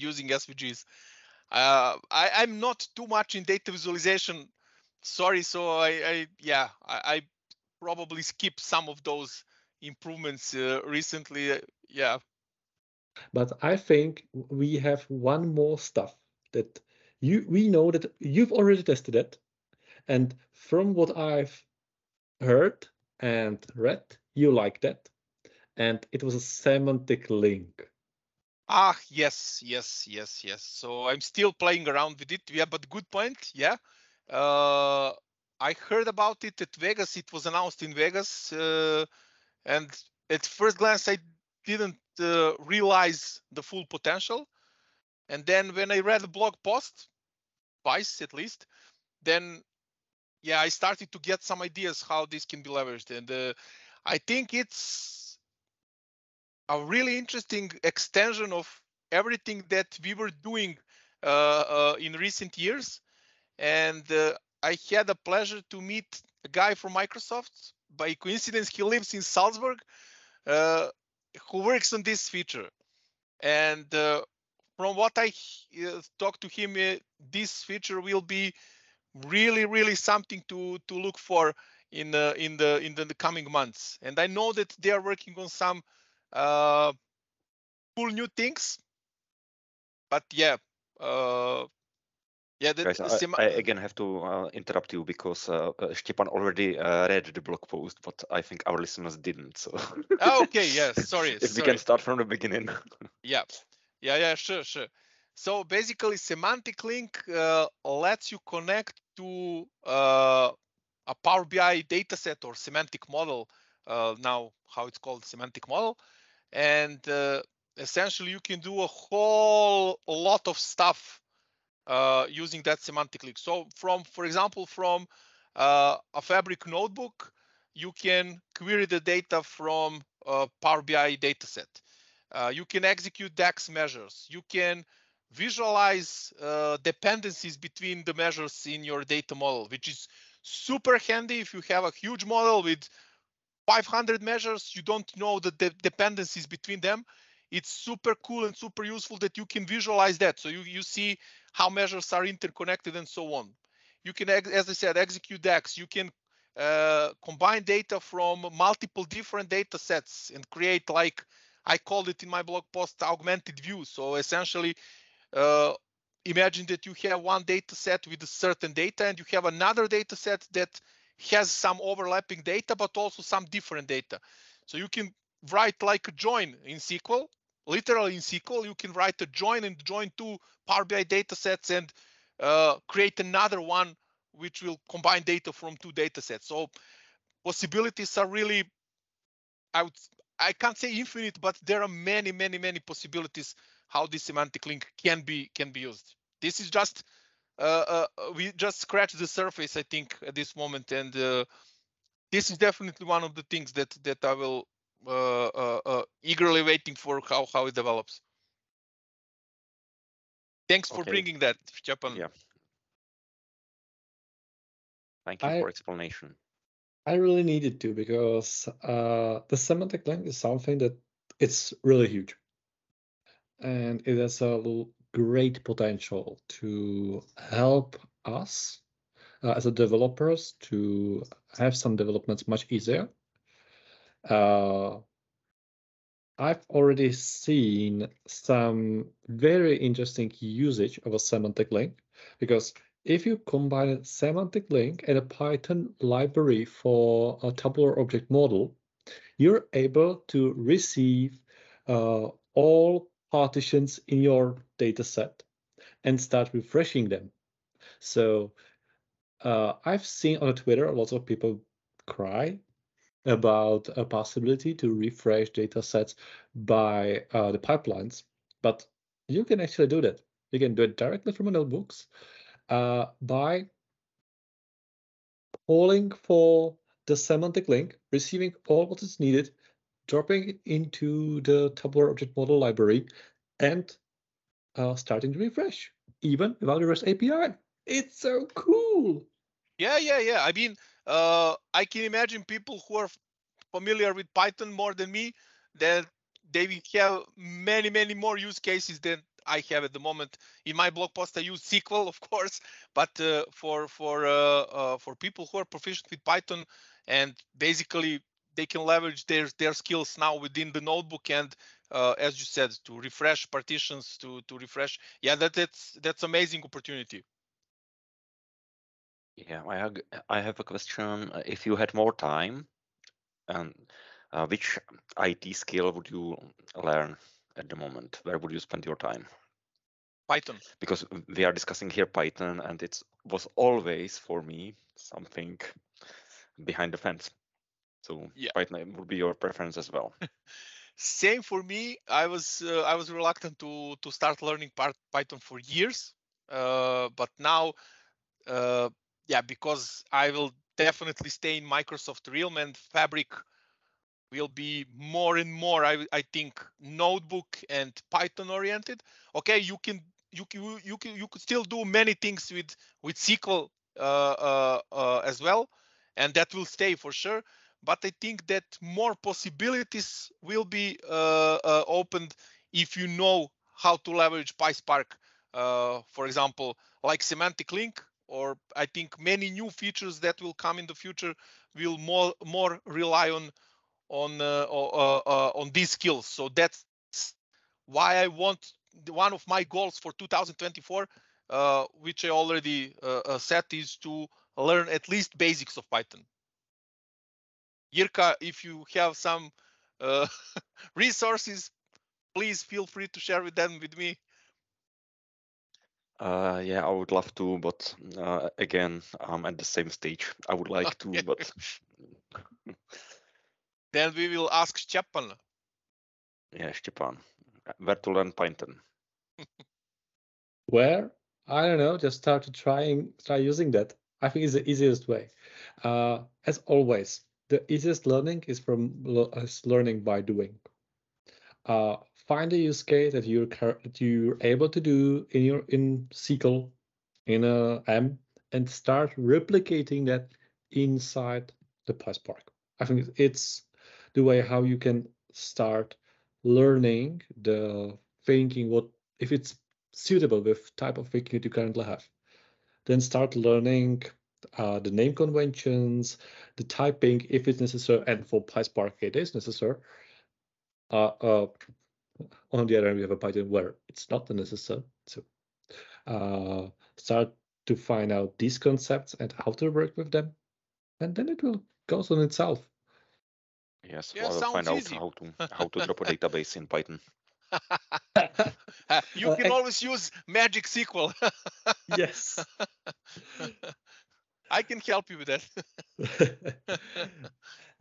using SVGs. I'm not too much in data visualization. Sorry, so I probably skip some of those improvements recently, yeah. But I think we have one more stuff that we know that you've already tested it, and from what I've heard and read, you like that, and it was a semantic link. Ah, yes. So I'm still playing around with it. Yeah, but good point. Yeah, I heard about it at Vegas. It was announced in Vegas. And at first glance, I didn't realize the full potential. And then when I read the blog post, twice at least, then, yeah, I started to get some ideas how this can be leveraged. And I think it's a really interesting extension of everything that we were doing in recent years. And I had a pleasure to meet a guy from Microsoft. By coincidence, he lives in Salzburg. who works on this feature. And from what I talked to him, this feature will be really, really something to look for in the coming months. And I know that they are working on some cool new things. But yeah, guys, I again have to interrupt you because Štěpán already read the blog post, but I think our listeners didn't. So. Okay, yeah, sorry. If we can start from the beginning. Yeah, sure. So basically, semantic link lets you connect to a Power BI dataset or semantic model. Now, how it's called, semantic model, and essentially you can do a whole lot of stuff using that semantic link. So for example, from a Fabric notebook, you can query the data from a Power BI dataset. You can execute DAX measures. You can visualize dependencies between the measures in your data model, which is super handy if you have a huge model with 500 measures. You don't know the dependencies between them. It's super cool and super useful that you can visualize that. So you see how measures are interconnected and so on. You can, as I said, execute DAX. You can combine data from multiple different data sets and create, like I called it in my blog post, augmented views. So essentially, imagine that you have one data set with a certain data and you have another data set that has some overlapping data, but also some different data. So you can write like a join in SQL. Literally in SQL, you can write a join and join two Power BI data sets and create another one which will combine data from two data sets. So possibilities are really, I can't say infinite, but there are many, many, many possibilities how this semantic link can be used. This is just we just scratched the surface, I think, at this moment, and this is definitely one of the things that I will eagerly waiting for how it develops. Thanks for bringing that, Štěpán. Yeah. Thank you for explanation. I really needed to, because the semantic link is something that it's really huge. And it has a great potential to help us as developers to have some developments much easier. I've already seen some very interesting usage of a semantic link, because if you combine a semantic link and a Python library for a tabular object model, you're able to receive all partitions in your data set and start refreshing them. So I've seen on Twitter lots of people cry about a possibility to refresh data sets by the pipelines, but you can actually do that. You can do it directly from notebooks by calling for the semantic link, receiving all what is needed, dropping it into the Tabular Object Model library, and starting to refresh, even without the REST API. It's so cool. Yeah. I mean, I can imagine people who are familiar with Python more than me, that they will have many, many more use cases than I have at the moment. In my blog post, I use SQL, of course, but for people who are proficient with Python, and basically they can leverage their skills now within the notebook, and as you said, to refresh partitions, to refresh. Yeah, that's amazing opportunity. Yeah, I have a question. If you had more time, which IT skill would you learn at the moment? Where would you spend your time? Python. Because we are discussing here Python, and it was always, for me, something behind the fence. So yeah. Python would be your preference as well. Same for me. I was reluctant to start learning Python for years, but now, because I will definitely stay in Microsoft realm, and Fabric will be more and more, I think, notebook and Python oriented. Okay, you could still do many things with SQL as well, and that will stay for sure. but I think that more possibilities will be opened if you know how to leverage PySpark, for example, like semantic link, or I think many new features that will come in the future will more rely on these skills. So that's why I want one of my goals for 2024, which I already set, is to learn at least basics of Python. Jirka, if you have some resources, please feel free to share with them with me. Yeah, I would love to, but again, I'm at the same stage. I would like to, but then we will ask Štěpán. Yeah, Štěpán, where to learn Python? Where? I don't know. Just start to try using that. I think it's the easiest way. As always, the easiest learning is learning by doing. Find a use case that you're able to do in SQL, in M, and start replicating that inside the PySpark. I think it's the way how you can start learning the thinking, what if it's suitable with type of thinking you currently have. Then start learning the name conventions, the typing, if it's necessary, and for PySpark it is necessary. On the other hand, we have a Python where it's not necessary. So start to find out these concepts and how to work with them, and then it will go on itself. Yes, yeah, well, find out easy. how to drop a database in Python. You can always use Magic SQL. Yes. I can help you with that.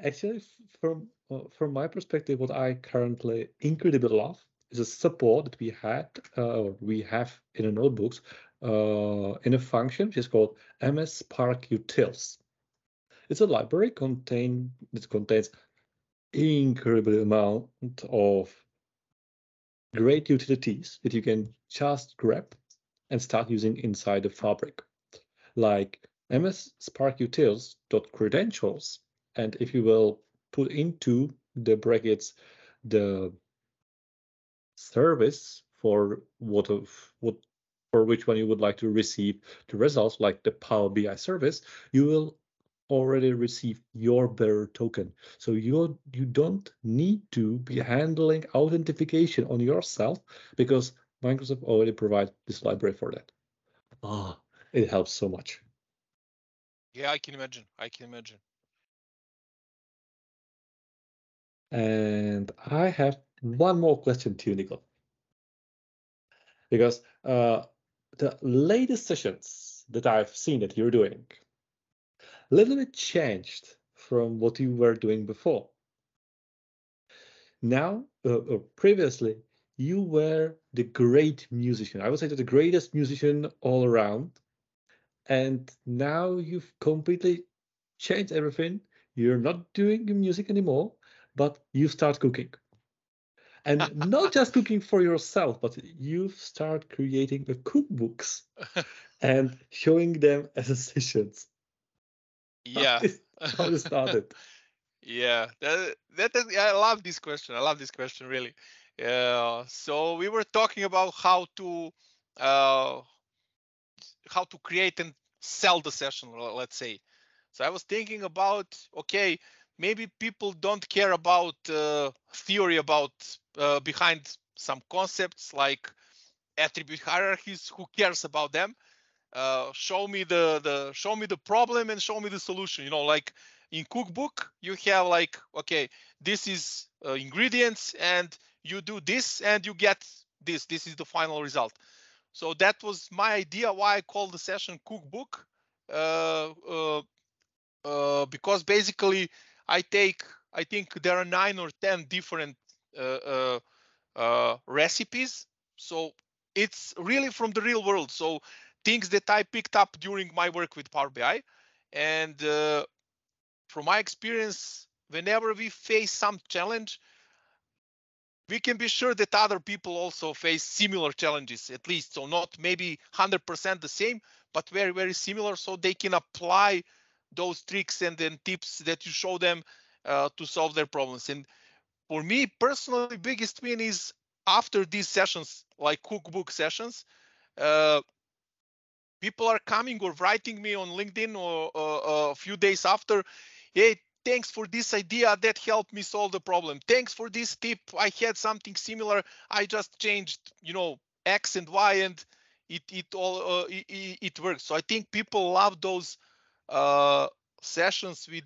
Actually, from my perspective, what I currently incredibly love is a support that we have in the notebooks in a function which is called ms-spark-utils. It's a library that contains incredible amount of great utilities that you can just grab and start using inside the Fabric, like ms-spark-utils.credentials, and if you will put into the brackets the service for which one you would like to receive the results, like the Power BI service, you will already receive your bearer token. So you don't need to be handling authentication on yourself, because Microsoft already provides this library for that. Ah, it helps so much. Yeah, I can imagine. I can imagine. And I have one more question to you, Nikola, because the latest sessions that I've seen that you're doing a little bit changed from what you were doing before. Now, previously, you were the great musician. I would say that the greatest musician all around. And now you've completely changed everything. You're not doing music anymore, but you start cooking. And not just cooking for yourself, but you've started creating the cookbooks and showing them as a sessions. Yeah, how it started. Yeah, I love this question. I love this question, really. So we were talking about how to create and sell the session, let's say. So I was thinking about, okay, maybe people don't care about theory about behind some concepts like attribute hierarchies. Who cares about them? Show me the problem and show me the solution. You know, like in cookbook, you have like, okay, this is ingredients, and you do this, and you get this. This is the final result. So that was my idea why I called the session cookbook, because basically I think there are 9 or 10 different recipes. So it's really from the real world. So things that I picked up during my work with Power BI. And from my experience, whenever we face some challenge, we can be sure that other people also face similar challenges, at least. So not maybe 100% the same, but very, very similar. So they can apply those tricks and then tips that you show them to solve their problems. And for me personally, biggest win is after these sessions, like cookbook sessions, people are coming or writing me on LinkedIn or a few days after, hey, thanks for this idea that helped me solve the problem. Thanks for this tip. I had something similar. I just changed, you know, X and Y, and it all works. So I think people love those sessions with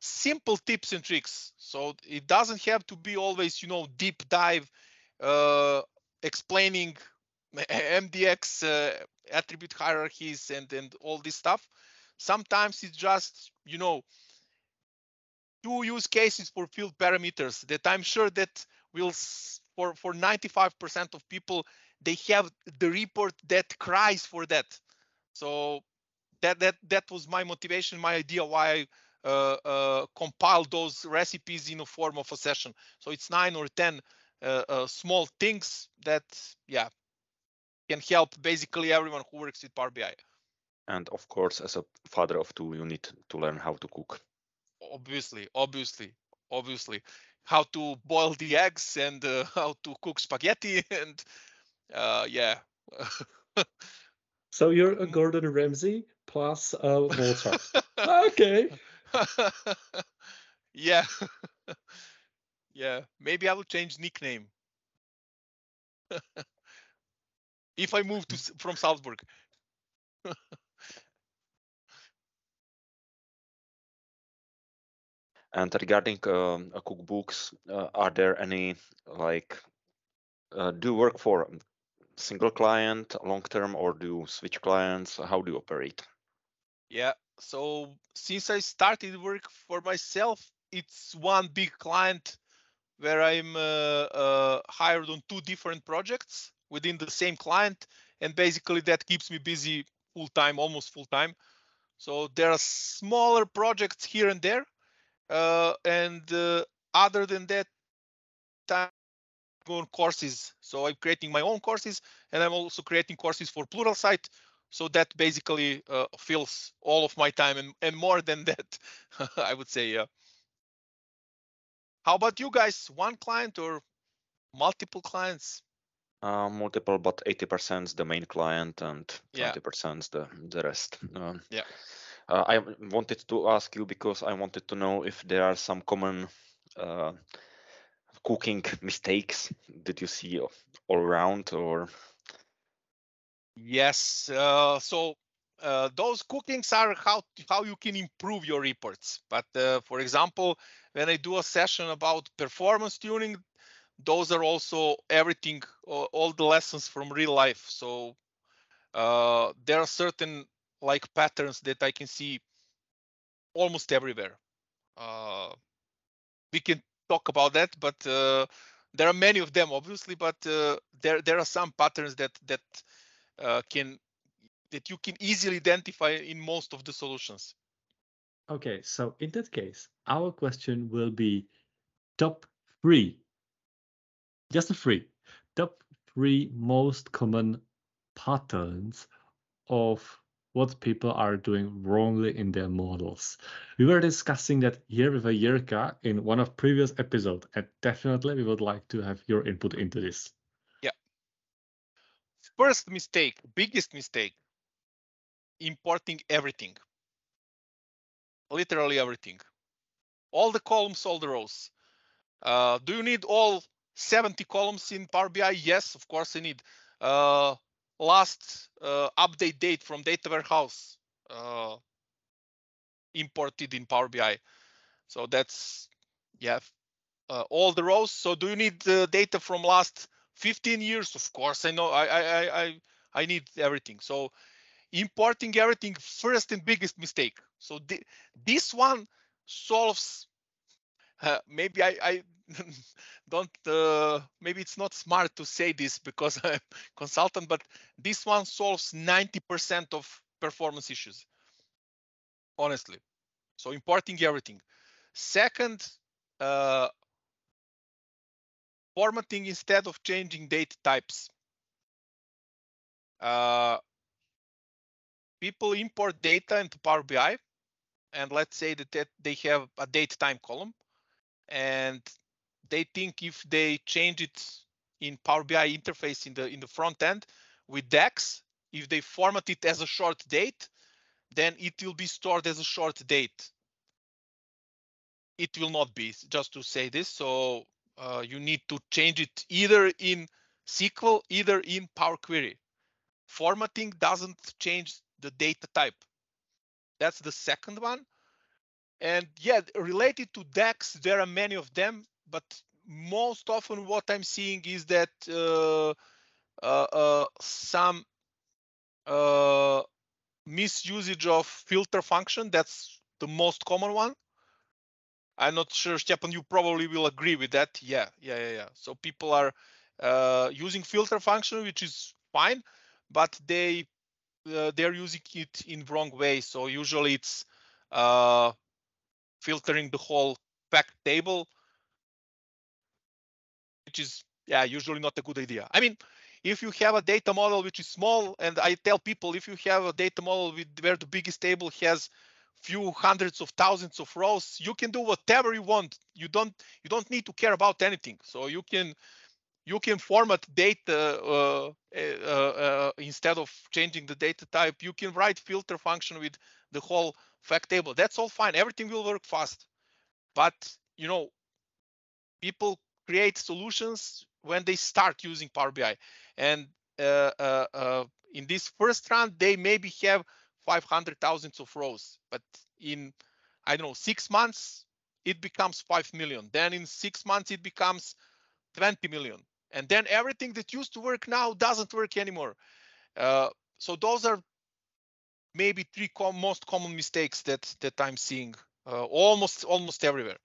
simple tips and tricks. So it doesn't have to be always, you know, deep dive explaining MDX attribute hierarchies and all this stuff. Sometimes it's just, you know, two use cases for field parameters that I'm sure that will, for 95% of people, they have the report that cries for that. So that was my motivation, my idea why I compiled those recipes in a form of a session. So it's 9 or 10 small things that, yeah, can help basically everyone who works with Power BI. And of course, as a father of two, you need to learn how to cook. Obviously, how to boil the eggs and how to cook spaghetti and yeah. So you're a Gordon Ramsay plus Mozart. Okay. Yeah. Yeah. Maybe I will change nickname if I move from Salzburg. And regarding cookbooks, are there any, like, do you work for a single client long term, or do you switch clients? How do you operate? Yeah, so since I started work for myself, it's one big client where I'm hired on two different projects within the same client. And basically that keeps me busy full time, almost full time. So there are smaller projects here and there. And other than that, I'm on courses. So I'm creating my own courses, and I'm also creating courses for Pluralsight. So that basically fills all of my time and more than that, I would say. Yeah. How about you guys? One client or multiple clients? Multiple, but 80% is the main client and 20% the rest. Yeah. I wanted to ask you because I wanted to know if there are some common cooking mistakes that you see all around, or. Yes. So those cookings are how you can improve your reports. But for example, when I do a session about performance tuning, those are also everything, all the lessons from real life. So there are certain, like, patterns that I can see almost everywhere. We can talk about that, but there are many of them, obviously. But there are some patterns that you can easily identify in most of the solutions. Okay, so in that case, our question will be top three most common patterns of what people are doing wrongly in their models. We were discussing that here with Jirka in one of previous episodes, and definitely we would like to have your input into this. Yeah. First mistake, biggest mistake, importing everything. Literally everything. All the columns, all the rows. Do you need all 70 columns in Power BI? Yes, of course I need. Last update date from data warehouse imported in Power BI. So that's, yeah, all the rows. So do you need data from last 15 years? Of course, I know I need everything. So importing everything, first and biggest mistake. So this one solves, maybe I don't, maybe it's not smart to say this because I'm a consultant, but this one solves 90% of performance issues, honestly. So importing everything. Second, formatting instead of changing data types. People import data into Power BI, and let's say that they have a date time column. and they think if they change it in Power BI interface in the front end with DAX, if they format it as a short date, then it will be stored as a short date. It will not be, just to say this. So you need to change it either in SQL, either in Power Query. Formatting doesn't change the data type. That's the second one. And yeah, related to DAX, there are many of them, but most often what I'm seeing is that some misusage of filter function. That's the most common one. I'm not sure, Štěpán, you probably will agree with that. Yeah. So people are using filter function, which is fine, but they're using it in wrong way. So usually it's filtering the whole fact table, which is usually not a good idea. I mean, if you have a data model which is small, and I tell people, if you have a data model with where the biggest table has few hundreds of thousands of rows, you can do whatever you want. You don't need to care about anything. So you can format data instead of changing the data type. You can write filter function with the whole fact table. That's all fine. Everything will work fast. But you know, people create solutions when they start using Power BI, and in this first round they maybe have 500,000 of rows, but in, I don't know, 6 months it becomes 5 million. Then in 6 months it becomes 20 million, and then everything that used to work now doesn't work anymore. So those are maybe three most common mistakes that I'm seeing almost everywhere.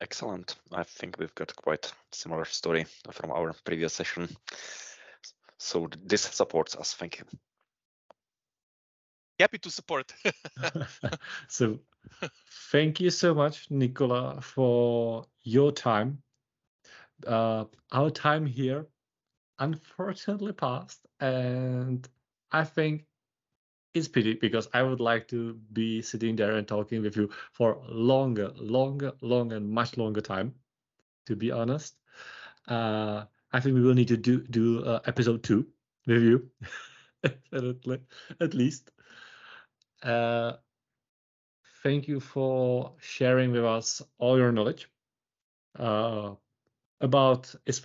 Excellent. I think we've got quite similar story from our previous session. So this supports us. Thank you. Happy to support. So thank you so much, Nikola, for your time. Our time here unfortunately passed, and I think it's pity because I would like to be sitting there and talking with you for longer, much longer time, to be honest. I think we will need to do episode 2 with you, definitely, at least. Thank you for sharing with us all your knowledge about is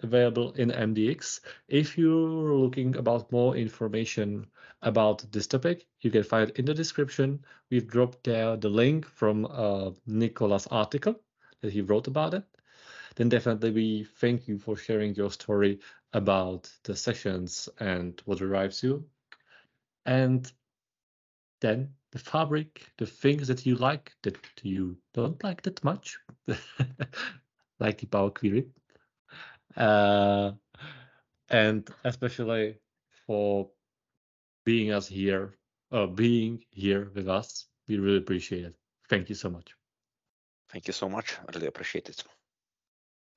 available in MDX. If you're looking about more information about this topic, you can find it in the description. We've dropped there the link from Nikola's article that he wrote about it. Then definitely we thank you for sharing your story about the sessions and what drives you. And then the fabric, the things that you like, that you don't like that much, like the Power Query. And especially for being here with us. We really appreciate it. Thank you so much. Thank you so much. I really appreciate it.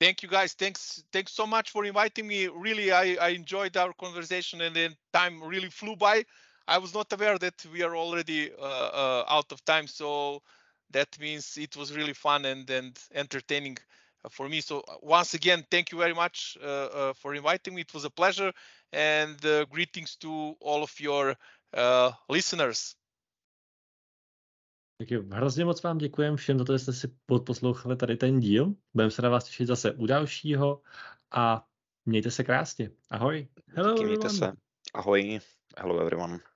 Thank you, guys. Thanks so much for inviting me. Really, I enjoyed our conversation, and then time really flew by. I was not aware that we are already out of time, so that means it was really fun and entertaining for me. So once again, thank you very much for inviting me. It was a pleasure, and greetings to all of your listeners. Tak jo, hrozně moc vám děkujeme všem za to, že jste si poslouchali tady ten díl. Budeme se na vás těšit zase u dalšího a mějte se krásně. Ahoj. Hello, díky, mějte se. Ahoj. Hello, everyone.